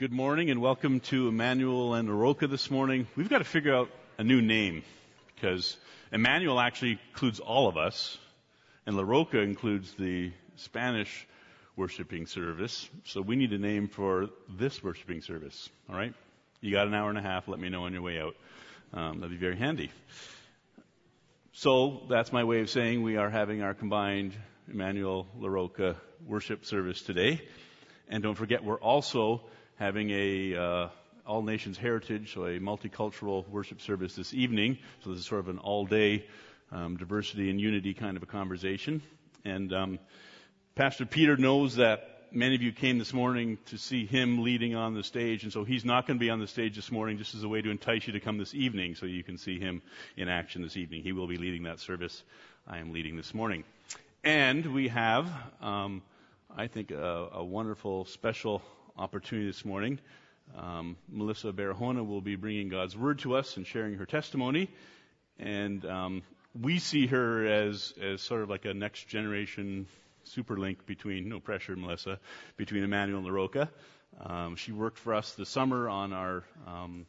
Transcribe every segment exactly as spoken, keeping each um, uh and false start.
Good morning and welcome to Emmanuel and La Roca this morning. We've got to figure out a new name because Emmanuel actually includes all of us and La Roca includes the Spanish worshiping service. So we need a name for this worshiping service. All right? You got an hour and a half. Let me know on your way out. Um, that'd be very handy. So that's my way of saying we are having our combined Emmanuel La Roca worship service today. And don't forget, we're also having a uh, All Nations Heritage, so a multicultural worship service this evening. So this is sort of an all-day um, diversity and unity kind of a conversation. And um, Pastor Peter knows that many of you came this morning to see him leading on the stage, and so he's not going to be on the stage this morning just as a way to entice you to come this evening so you can see him in action this evening. He will be leading that service I am leading this morning. And we have, um, I think, a, a wonderful, special opportunity this morning. Um, Melissa Barahona will be bringing God's Word to us and sharing her testimony. And um, we see her as, as sort of like a next generation super link between, no pressure, Melissa, between Emmanuel and La Roca. Um, she worked for us this summer on our um,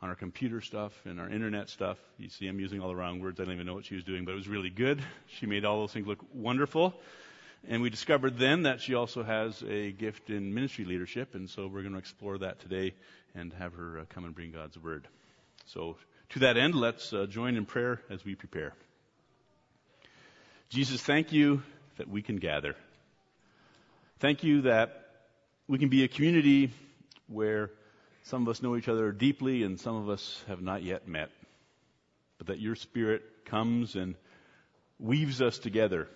on our computer stuff and our internet stuff. You see, I'm using all the wrong words. I don't even know what she was doing, but it was really good. She made all those things look wonderful. And we discovered then that she also has a gift in ministry leadership, and so we're going to explore that today and have her uh, come and bring God's Word. So to that end, let's uh, join in prayer as we prepare. Jesus, thank you that we can gather. Thank you that we can be a community where some of us know each other deeply and some of us have not yet met, but that your Spirit comes and weaves us together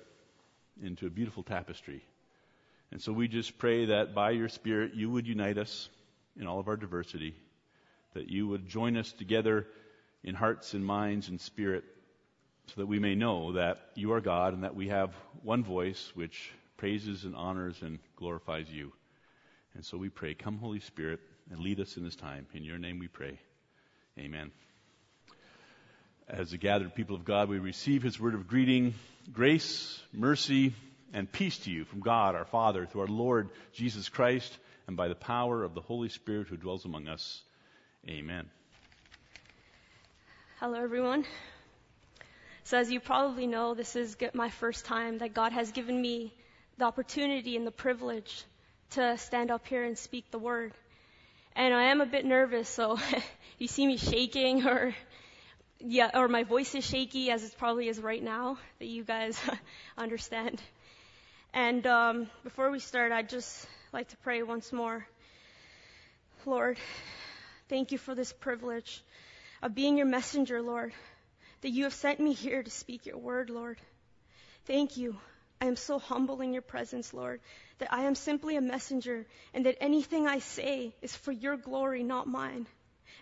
into a beautiful tapestry. And so we just pray that by your Spirit you would unite us in all of our diversity, that you would join us together in hearts and minds and spirit, so that we may know that you are God and that we have one voice which praises and honors and glorifies you. And so we pray, come Holy Spirit and lead us in this time. In your name we pray. Amen. As the gathered people of God, we receive his word of greeting, grace, mercy, and peace to you from God, our Father, through our Lord Jesus Christ, and by the power of the Holy Spirit who dwells among us. Amen. Hello, everyone. So as you probably know, this is my first time that God has given me the opportunity and the privilege to stand up here and speak the word. And I am a bit nervous, so you see me shaking or... Yeah, or my voice is shaky, as it probably is right now, that you guys understand. And um, before we start, I'd just like to pray once more. Lord, thank you for this privilege of being your messenger, Lord, that you have sent me here to speak your word, Lord. Thank you. I am so humble in your presence, Lord, that I am simply a messenger and that anything I say is for your glory, not mine.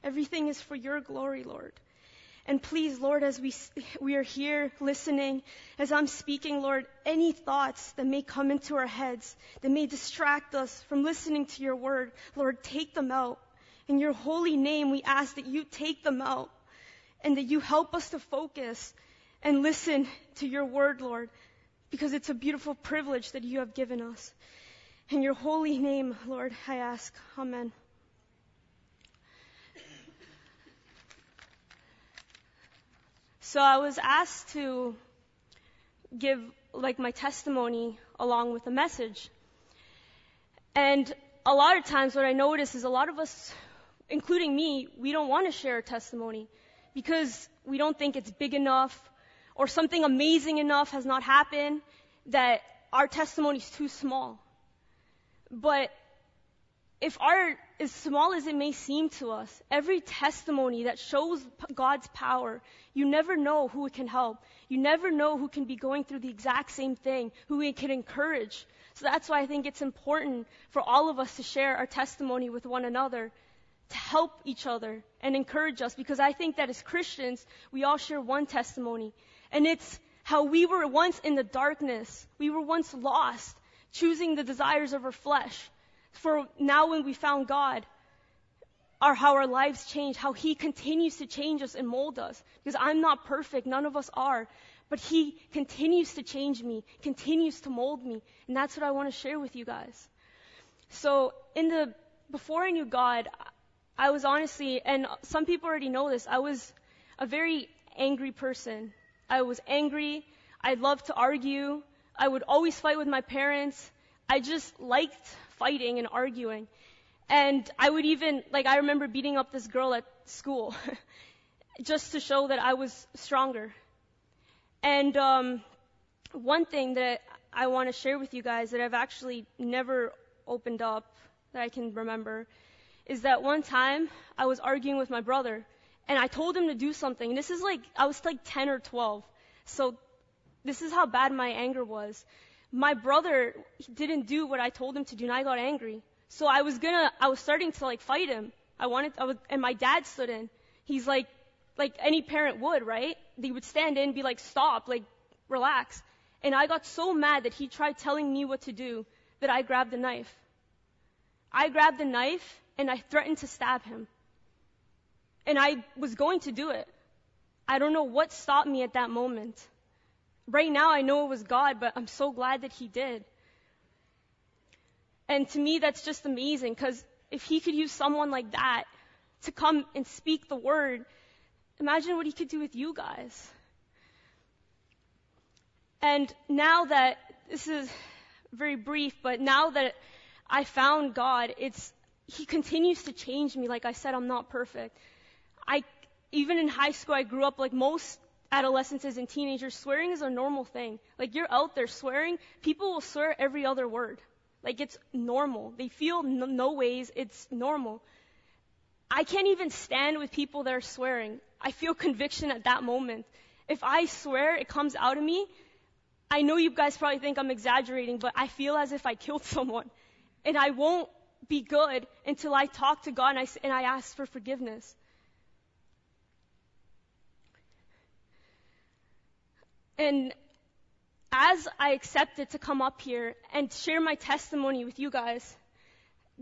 Everything is for your glory, Lord. And please, Lord, as we we are here listening, as I'm speaking, Lord, any thoughts that may come into our heads, that may distract us from listening to your word, Lord, take them out. In your holy name, we ask that you take them out and that you help us to focus and listen to your word, Lord, because it's a beautiful privilege that you have given us. In your holy name, Lord, I ask. Amen. So I was asked to give like my testimony along with a message. And a lot of times what I notice is a lot of us, including me, we don't want to share our testimony because we don't think it's big enough or something amazing enough has not happened that our testimony is too small. But if our, as small as it may seem to us, every testimony that shows God's power, you never know who it can help. You never know who can be going through the exact same thing, who it can encourage. So that's why I think it's important for all of us to share our testimony with one another, to help each other and encourage us. Because I think that as Christians, we all share one testimony. And it's how we were once in the darkness. We were once lost, choosing the desires of our flesh. For now when we found God, our, how our lives change, how he continues to change us and mold us. Because I'm not perfect, none of us are. But he continues to change me, continues to mold me. And that's what I want to share with you guys. So in the before I knew God, I was honestly, and some people already know this, I was a very angry person. I was angry. I loved to argue. I would always fight with my parents. I just liked fighting and arguing. And I would even, like, I remember beating up this girl at school just to show that I was stronger. And um, one thing that I want to share with you guys that I've actually never opened up that I can remember is that one time I was arguing with my brother, and I told him to do something. And this is like, I was like ten or twelve. So this is how bad my anger was. My brother didn't do what I told him to do, and I got angry. So I was gonna, I was starting to like fight him. I wanted, I was, and my dad stood in. He's like, like any parent would, right? They would stand in and be like, stop, like, relax. And I got so mad that he tried telling me what to do that I grabbed the knife. I grabbed the knife and I threatened to stab him. And I was going to do it. I don't know what stopped me at that moment. Right now I know it was God, but I'm so glad that he did. And to me, that's just amazing, because if he could use someone like that to come and speak the word, imagine what he could do with you guys. And now that, this is very brief, but now that I found God, it's, he continues to change me. Like I said, I'm not perfect. I, even in high school, I grew up like most adolescents and teenagers, swearing is a normal thing. Like, you're out there swearing, people will swear every other word. Like, it's normal. They feel no, no ways. It's normal. I can't even stand with people that are swearing. I feel conviction at that moment. If I swear, it comes out of me. I know you guys probably think I'm exaggerating, but I feel as if I killed someone. And I won't be good until I talk to God and I, and I ask for forgiveness. And as I accepted to come up here and share my testimony with you guys,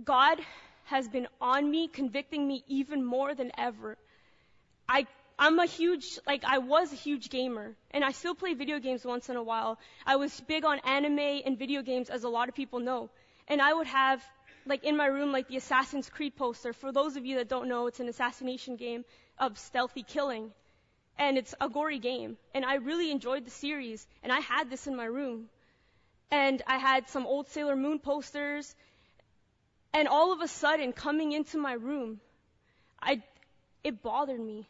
God has been on me, convicting me even more than ever. I, I'm a huge, like I was a huge gamer, and I still play video games once in a while. I was big on anime and video games, as a lot of people know. And I would have, like in my room, like the Assassin's Creed poster. For those of you that don't know, it's an assassination game of stealthy killing. And it's a gory game. And I really enjoyed the series. And I had this in my room. And I had some old Sailor Moon posters. And all of a sudden, coming into my room, I, it bothered me.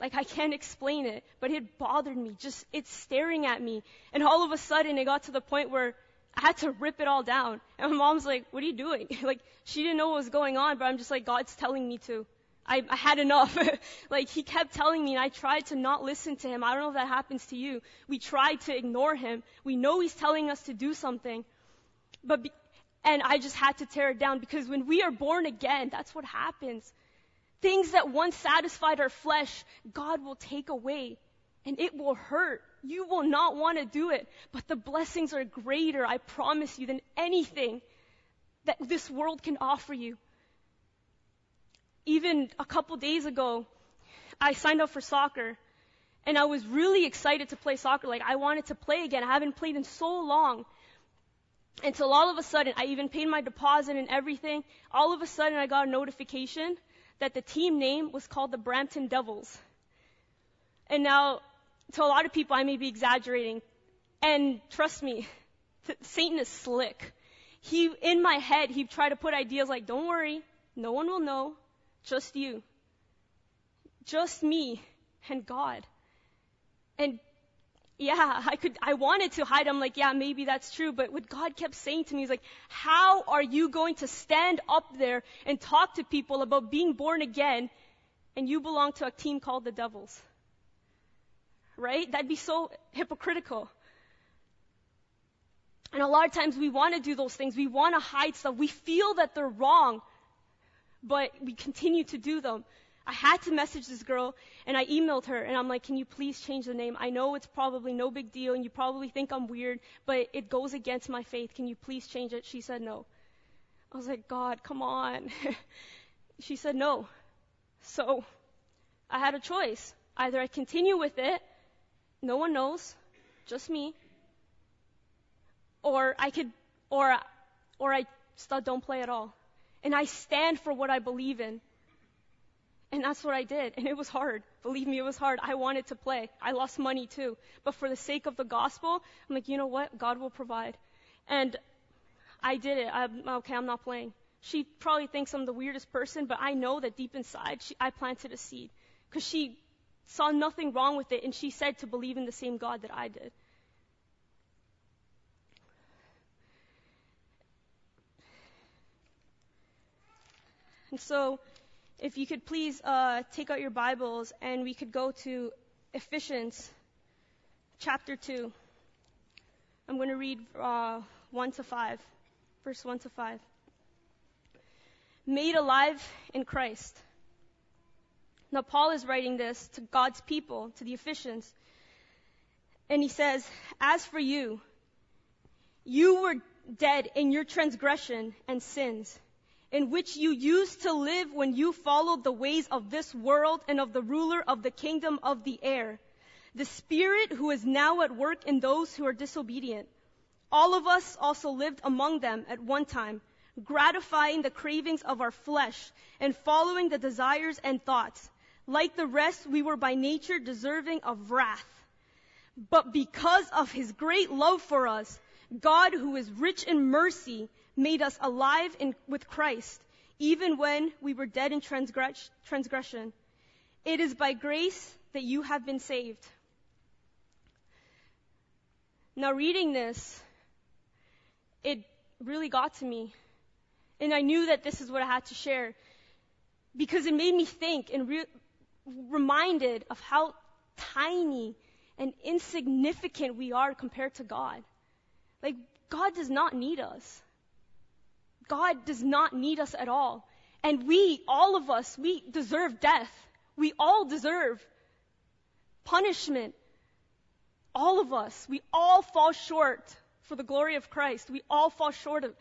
Like, I can't explain it, but it bothered me. Just, it's staring at me. And all of a sudden, it got to the point where I had to rip it all down. And my mom's like, what are you doing? Like, she didn't know what was going on, but I'm just like, God's telling me to. I, I had enough. Like, he kept telling me, and I tried to not listen to him. I don't know if that happens to you. We tried to ignore him. We know he's telling us to do something. but be, And I just had to tear it down, because when we are born again, that's what happens. Things that once satisfied our flesh, God will take away, and it will hurt. You will not want to do it, but the blessings are greater, I promise you, than anything that this world can offer you. Even a couple days ago, I signed up for soccer, and I was really excited to play soccer. Like, I wanted to play again. I haven't played in so long. Until all of a sudden, I even paid my deposit and everything. All of a sudden, I got a notification that the team name was called the Brampton Devils. And now, to a lot of people, I may be exaggerating. And trust me, Satan is slick. He, in my head, he tried to put ideas like, don't worry, no one will know. Just you. Just me and God. And yeah, I could, I wanted to hide. I'm like, yeah, maybe that's true. But what God kept saying to me is like, how are you going to stand up there and talk to people about being born again and you belong to a team called the Devils? Right? That'd be so hypocritical. And a lot of times we want to do those things. We want to hide stuff. We feel that they're wrong, but we continue to do them. I had to message this girl, and I emailed her, and I'm like, can you please change the name? I know it's probably no big deal, and you probably think I'm weird, but it goes against my faith. Can you please change it? She said no. I was like, God, come on. She said no. So I had a choice. Either I continue with it, no one knows, just me, or I could, or, or I just don't play at all. and I stand for what I believe in. And that's what I did. And it was hard. Believe me, it was hard. I wanted to play. I lost money too. But for the sake of the gospel, I'm like, you know what? God will provide. And I did it. I'm, okay, I'm not playing. She probably thinks I'm the weirdest person, but I know that deep inside, she, I planted a seed. Because she saw nothing wrong with it, and she said to believe in the same God that I did. And so, if you could please uh, take out your Bibles and we could go to Ephesians chapter two. I'm going to read uh, one to five, verse one to five. Made alive in Christ. Now Paul is writing this to God's people, to the Ephesians. And he says, as for you, you were dead in your transgression and sins, in which you used to live when you followed the ways of this world and of the ruler of the kingdom of the air, the spirit who is now at work in those who are disobedient. All of us also lived among them at one time, gratifying the cravings of our flesh and following the desires and thoughts. Like the rest, we were by nature deserving of wrath. But because of his great love for us, God, who is rich in mercy, made us alive in, with Christ, even when we were dead in transgress, transgression. It is by grace that you have been saved. Now, reading this, it really got to me. And I knew that this is what I had to share, because it made me think and re- reminded of how tiny and insignificant we are compared to God. Like, God does not need us. God does not need us at all. And we, all of us, we deserve death. We all deserve punishment. All of us. We all fall short for the glory of Christ. We all fall short of.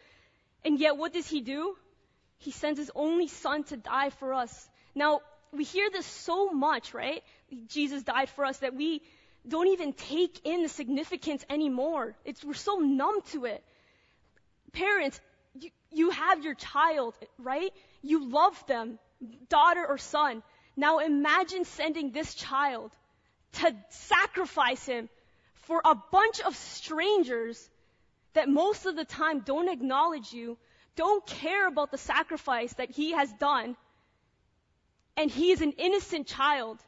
And yet, what does he do? He sends his only son to die for us. Now, we hear this so much, right? Jesus died for us, that we don't even take in the significance anymore. It's, we're so numb to it. Parents, You, you have your child, right? You love them, daughter or son. Now imagine sending this child to sacrifice him for a bunch of strangers that most of the time don't acknowledge you, don't care about the sacrifice that he has done, and he is an innocent child,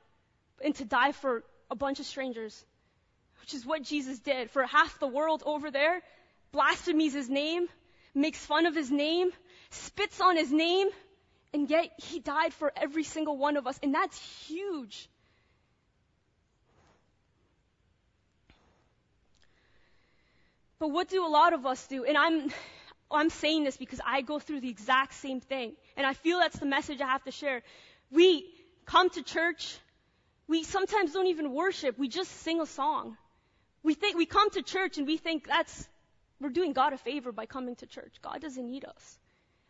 and to die for a bunch of strangers, which is what Jesus did for half the world over there, blasphemies his name, makes fun of his name, spits on his name, and yet he died for every single one of us. And that's huge. But what do a lot of us do? And I'm I'm saying this because I go through the exact same thing. And I feel that's the message I have to share. We come to church. We sometimes don't even worship. We just sing a song. We think we come to church and we think that's we're doing God a favor by coming to church. God doesn't need us.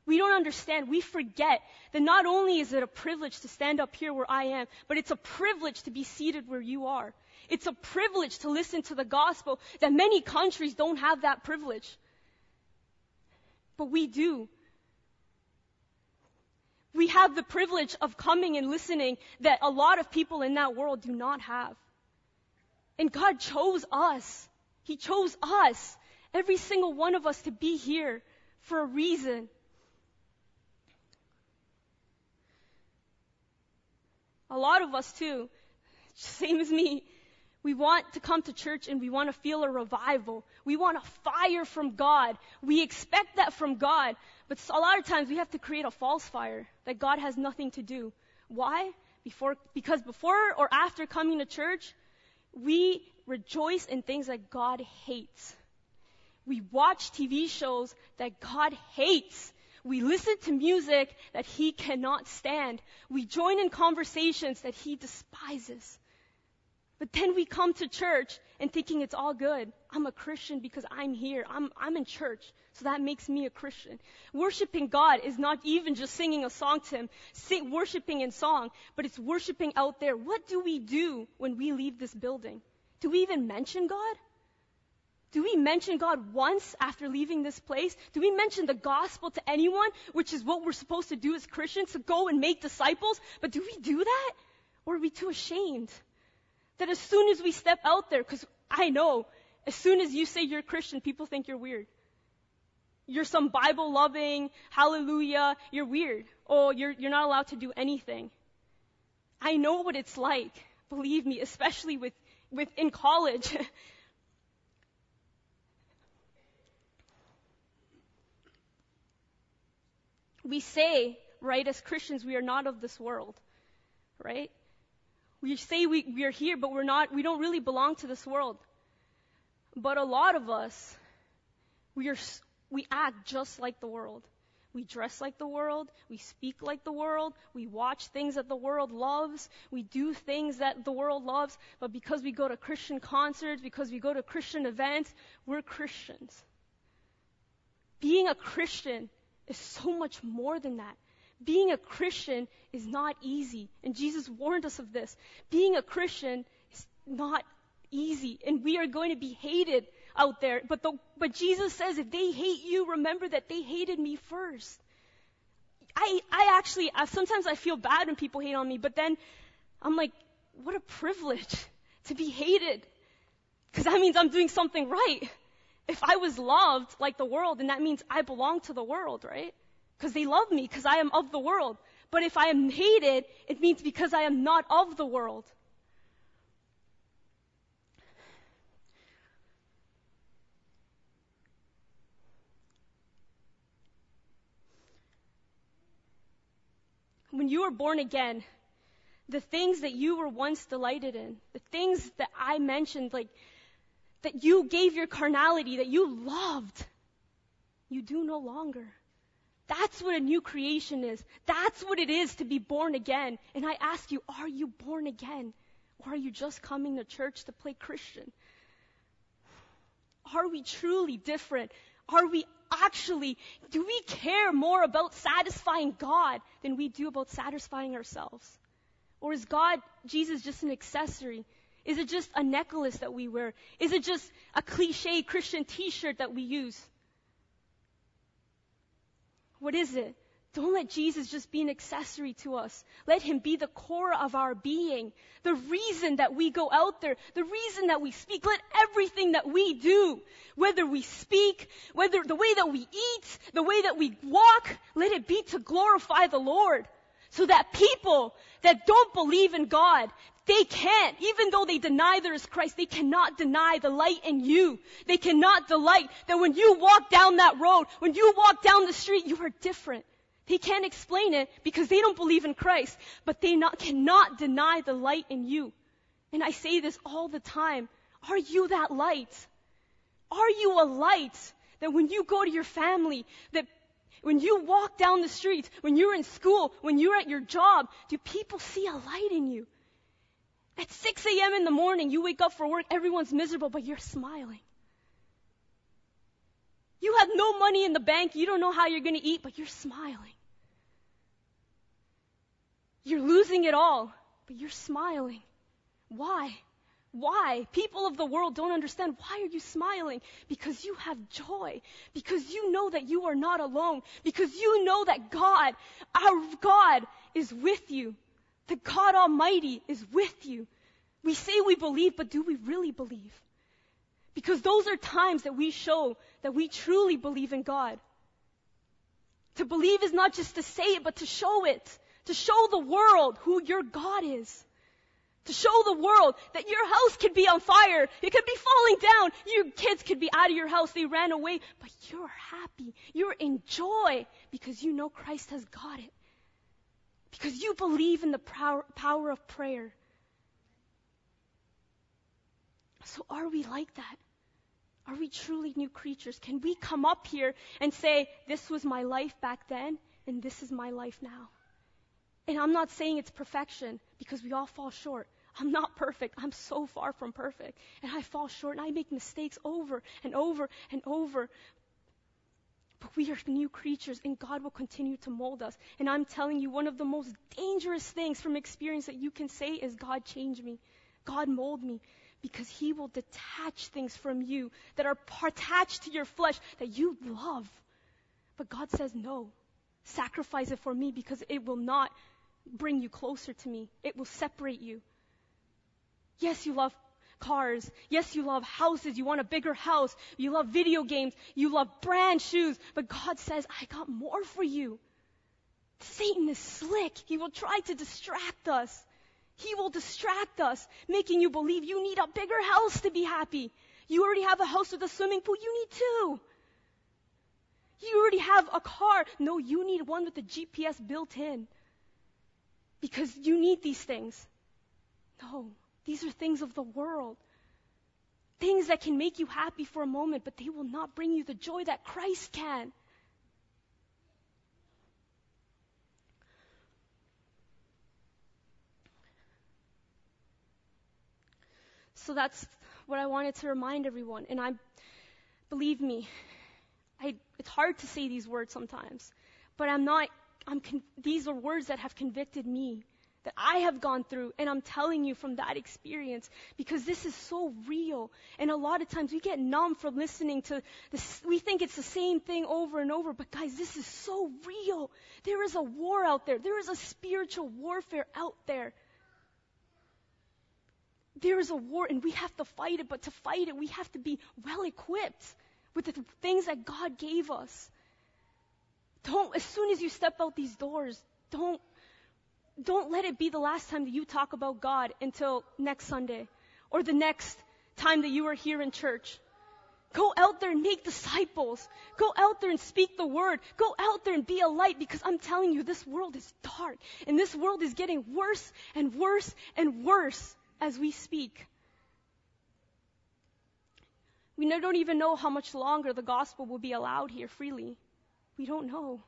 We don't understand. We forget that not only is it a privilege to stand up here where I am, but it's a privilege to be seated where you are. It's a privilege to listen to the gospel, that many countries don't have that privilege. But we do. We have the privilege of coming and listening that a lot of people in that world do not have. And God chose us. He chose us. Every single one of us to be here for a reason. A lot of us too, same as me, we want to come to church and we want to feel a revival. We want a fire from God. We expect that from God. But a lot of times we have to create a false fire that God has nothing to do. Why? Before, because before or after coming to church, we rejoice in things that God hates. We watch T V shows that God hates. We listen to music that he cannot stand. We join in conversations that he despises. But then we come to church and thinking it's all good. I'm a Christian because I'm here. I'm, I'm in church, so that makes me a Christian. Worshipping God is not even just singing a song to him, sing, worshipping in song, but it's worshipping out there. What do we do when we leave this building? Do we even mention God? Do we mention God once after leaving this place? Do we mention the gospel to anyone, which is what we're supposed to do as Christians, to go and make disciples? But do we do that? Or are we too ashamed? That as soon as we step out there, because I know, as soon as you say you're a Christian, people think you're weird. You're some Bible-loving, hallelujah, you're weird. Oh, you're, you're not allowed to do anything. I know what it's like, believe me, especially with, with in college. We say, right, as Christians, we are not of this world, right? We say we, we are here, but we're not, we don't really belong to this world. But a lot of us, we are, we act just like the world. We dress like the world, we speak like the world, we watch things that the world loves, we do things that the world loves, but because we go to Christian concerts, because we go to Christian events, we're Christians. Being a Christian is so much more than that. Being a Christian is not easy, and Jesus warned us of this. Being a Christian is not easy, and we are going to be hated out there. But the, but Jesus says, if they hate you, remember that they hated me first. I I actually, I, sometimes I feel bad when people hate on me, but then I'm like, what a privilege to be hated. Because that means I'm doing something right. If I was loved like the world, then that means I belong to the world, right? Because they love me, because I am of the world. But if I am hated, it means because I am not of the world. When you are born again, the things that you were once delighted in, the things that I mentioned, like that you gave your carnality, that you loved, you do no longer. That's what a new creation is. That's what it is to be born again. And I ask you, are you born again? Or are you just coming to church to play Christian? Are we truly different? Are we actually, do we care more about satisfying God than we do about satisfying ourselves? Or is God, Jesus, just an accessory? Is it just a necklace that we wear? Is it just a cliche Christian t-shirt that we use? What is it? Don't let Jesus just be an accessory to us. Let him be the core of our being. The reason that we go out there. The reason that we speak. Let everything that we do, whether we speak, whether the way that we eat, the way that we walk, let it be to glorify the Lord. So that people that don't believe in God, they can't, even though they deny there is Christ, they cannot deny the light in you. They cannot delight that when you walk down that road, when you walk down the street, you are different. They can't explain it because they don't believe in Christ, but they not, cannot deny the light in you. And I say this all the time. Are you that light? Are you a light that when you go to your family, that when you walk down the street, when you're in school, when you're at your job, do people see a light in you? At six a.m. in the morning, you wake up for work, everyone's miserable, but you're smiling. You have no money in the bank, you don't know how you're going to eat, but you're smiling. You're losing it all, but you're smiling. Why? Why? People of the world don't understand. Why are you smiling? Because you have joy. Because you know that you are not alone. Because you know that God, our God, is with you. The God Almighty is with you. We say we believe, but do we really believe? Because those are times that we show that we truly believe in God. To believe is not just to say it, but to show it. To show the world who your God is. To show the world that your house could be on fire. It could be falling down. Your kids could be out of your house. They ran away. But you're happy. You're in joy because you know Christ has got it. Because you believe in the power, power of prayer. So are we like that? Are we truly new creatures? Can we come up here and say, this was my life back then, and this is my life now? And I'm not saying it's perfection, because we all fall short. I'm not perfect. I'm so far from perfect. And I fall short, and I make mistakes over and over and over. But we are new creatures, and God will continue to mold us. And I'm telling you, one of the most dangerous things from experience that you can say is, God changed me. God mold me. because he will detach things from you that are attached to your flesh that you love. But God says, no, sacrifice it for me because it will not bring you closer to me. It will separate you. Yes, you love cars. Yes, you love houses. You want a bigger house. You love video games. You love brand shoes. But God says, I got more for you. Satan is slick. He will try to distract us. He will distract us, making you believe you need a bigger house to be happy. You already have a house with a swimming pool. You need two. You already have a car. No, you need one with a G P S built in. Because you need these things. No, these are things of the world. Things that can make you happy for a moment, but they will not bring you the joy that Christ can. So that's what I wanted to remind everyone. And I, believe me, I, it's hard to say these words sometimes, but I'm not, I'm con- these are words that have convicted me, that I have gone through, and I'm telling you from that experience, because this is so real. And a lot of times we get numb from listening to this. We think it's the same thing over and over, but guys, this is so real. There is a war out there. There is a spiritual warfare out there. There is a war, and we have to fight it, but to fight it, we have to be well-equipped with the th- things that God gave us. Don't, as soon as you step out these doors, don't, don't let it be the last time that you talk about God until next Sunday or the next time that you are here in church. Go out there and make disciples. Go out there and speak the word. Go out there and be a light, because I'm telling you, this world is dark and this world is getting worse and worse and worse as we speak. We don't even know how much longer the gospel will be allowed here freely. We don't know.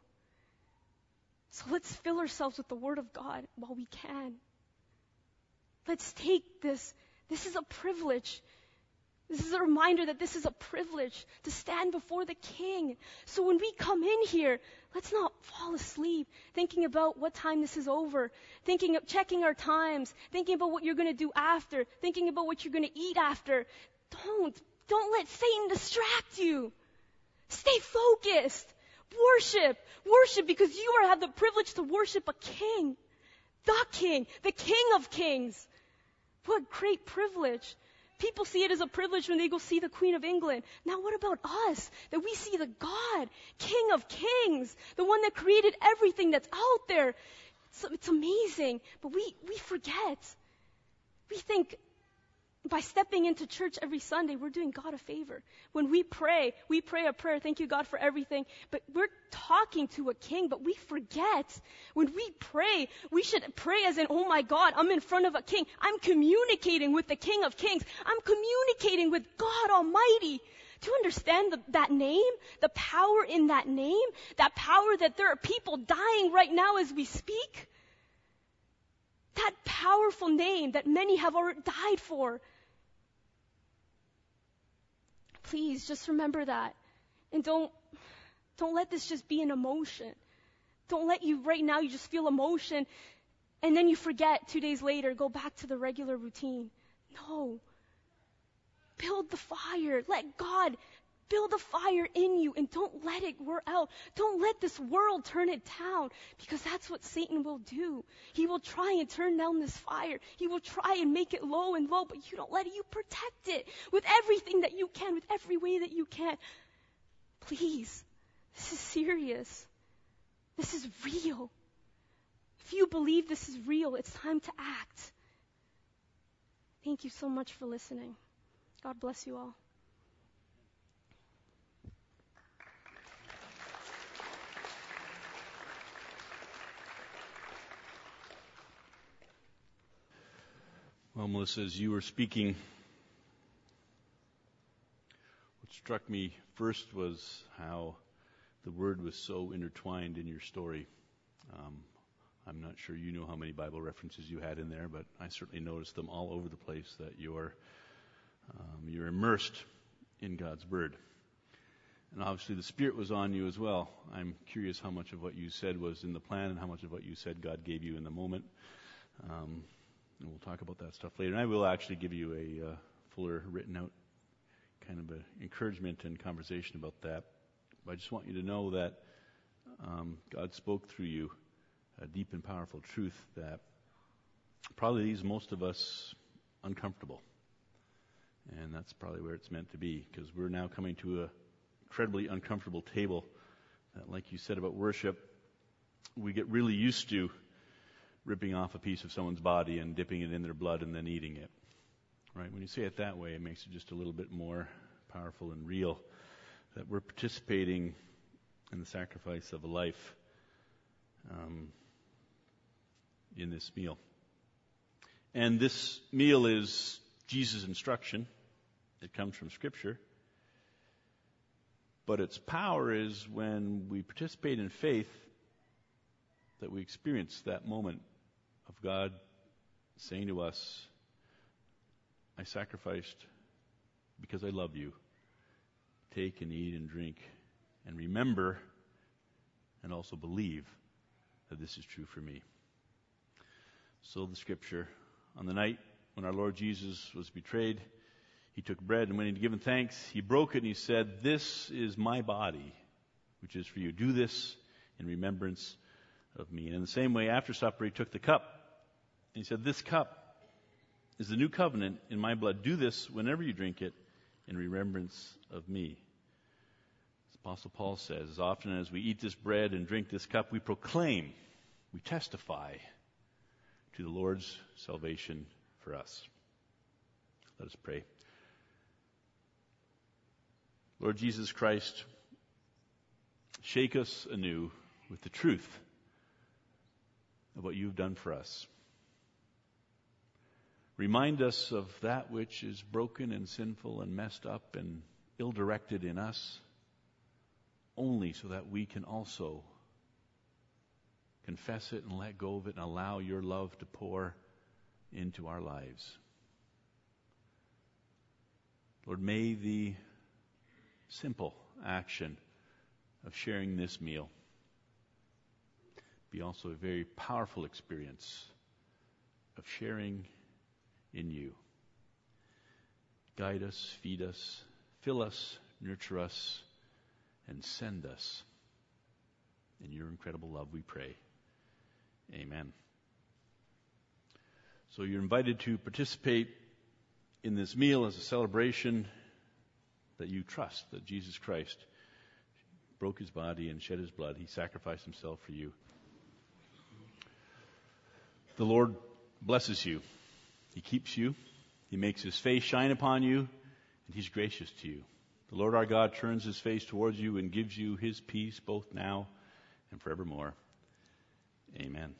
So let's fill ourselves with the Word of God while we can. Let's take this. This is a privilege. This is a reminder that this is a privilege to stand before the King. So when we come in here, let's not fall asleep thinking about what time this is over, thinking of checking our times, thinking about what you're going to do after, thinking about what you're going to eat after. Don't. Don't let Satan distract you. Stay focused. Worship. Worship, because you are, have the privilege to worship a king. The king. The king of kings. What great privilege. People see it as a privilege when they go see the Queen of England. Now what about us? That we see the God, King of Kings, the one that created everything that's out there. It's, it's amazing. But we, we forget. We think by stepping into church every Sunday, we're doing God a favor. When we pray, we pray a prayer, thank you God for everything, but we're talking to a king, but we forget. When we pray, we should pray as in, oh my God, I'm in front of a king. I'm communicating with the King of Kings. I'm communicating with God Almighty. Do you understand the, that name? The power in that name? That power that there are people dying right now as we speak? That powerful name that many have already died for. Please just remember that. And don't, don't let this just be an emotion. Don't let you, right now you just feel emotion and then you forget two days later, go back to the regular routine. No. Build the fire. Let God build a fire in you and don't let it wear out. Don't let this world turn it down, because that's what Satan will do. He will try and turn down this fire. He will try and make it low and low, but you don't let it. You protect it with everything that you can, with every way that you can. Please, this is serious. This is real. If you believe this is real, it's time to act. Thank you so much for listening. God bless you all. Well, Melissa, as you were speaking, what struck me first was how the Word was so intertwined in your story. Um, I'm not sure you know how many Bible references you had in there, but I certainly noticed them all over the place, that you're, um, you're immersed in God's Word. And obviously the Spirit was on you as well. I'm curious how much of what you said was in the plan and how much of what you said God gave you in the moment. Um And we'll talk about that stuff later. And I will actually give you a uh, fuller written out kind of a encouragement and conversation about that. But I just want you to know that um, God spoke through you a deep and powerful truth that probably leaves most of us uncomfortable. And that's probably where it's meant to be, because we're now coming to a incredibly uncomfortable table that, like you said about worship, we get really used to ripping off a piece of someone's body and dipping it in their blood and then eating it. Right? When you say it that way, it makes it just a little bit more powerful and real that we're participating in the sacrifice of a life um, in this meal. And this meal is Jesus' instruction. It comes from Scripture. But its power is when we participate in faith that we experience that moment of God saying to us, I sacrificed because I love you. Take and eat and drink and remember and also believe that this is true for me. So the Scripture, on the night when our Lord Jesus was betrayed, he took bread, and when he had given thanks, he broke it, and he said, this is my body, which is for you. Do this in remembrance of me. And in the same way, after supper, he took the cup, and he said, this cup is the new covenant in my blood. Do this whenever you drink it in remembrance of me. As Apostle Paul says, as often as we eat this bread and drink this cup, we proclaim, we testify to the Lord's salvation for us. Let us pray. Lord Jesus Christ, shake us anew with the truth of what you've done for us. Remind us of that which is broken and sinful and messed up and ill-directed in us, only so that we can also confess it and let go of it and allow your love to pour into our lives. Lord, may the simple action of sharing this meal be also a very powerful experience of sharing in you. Guide us, feed us, fill us, nurture us, and send us. In your incredible love we pray. Amen. So you're invited to participate in this meal as a celebration that you trust that Jesus Christ broke his body and shed his blood. He sacrificed himself for you. The Lord blesses you. He keeps you. He makes his face shine upon you, and he's gracious to you. The Lord our God turns his face towards you and gives you his peace both now and forevermore. Amen.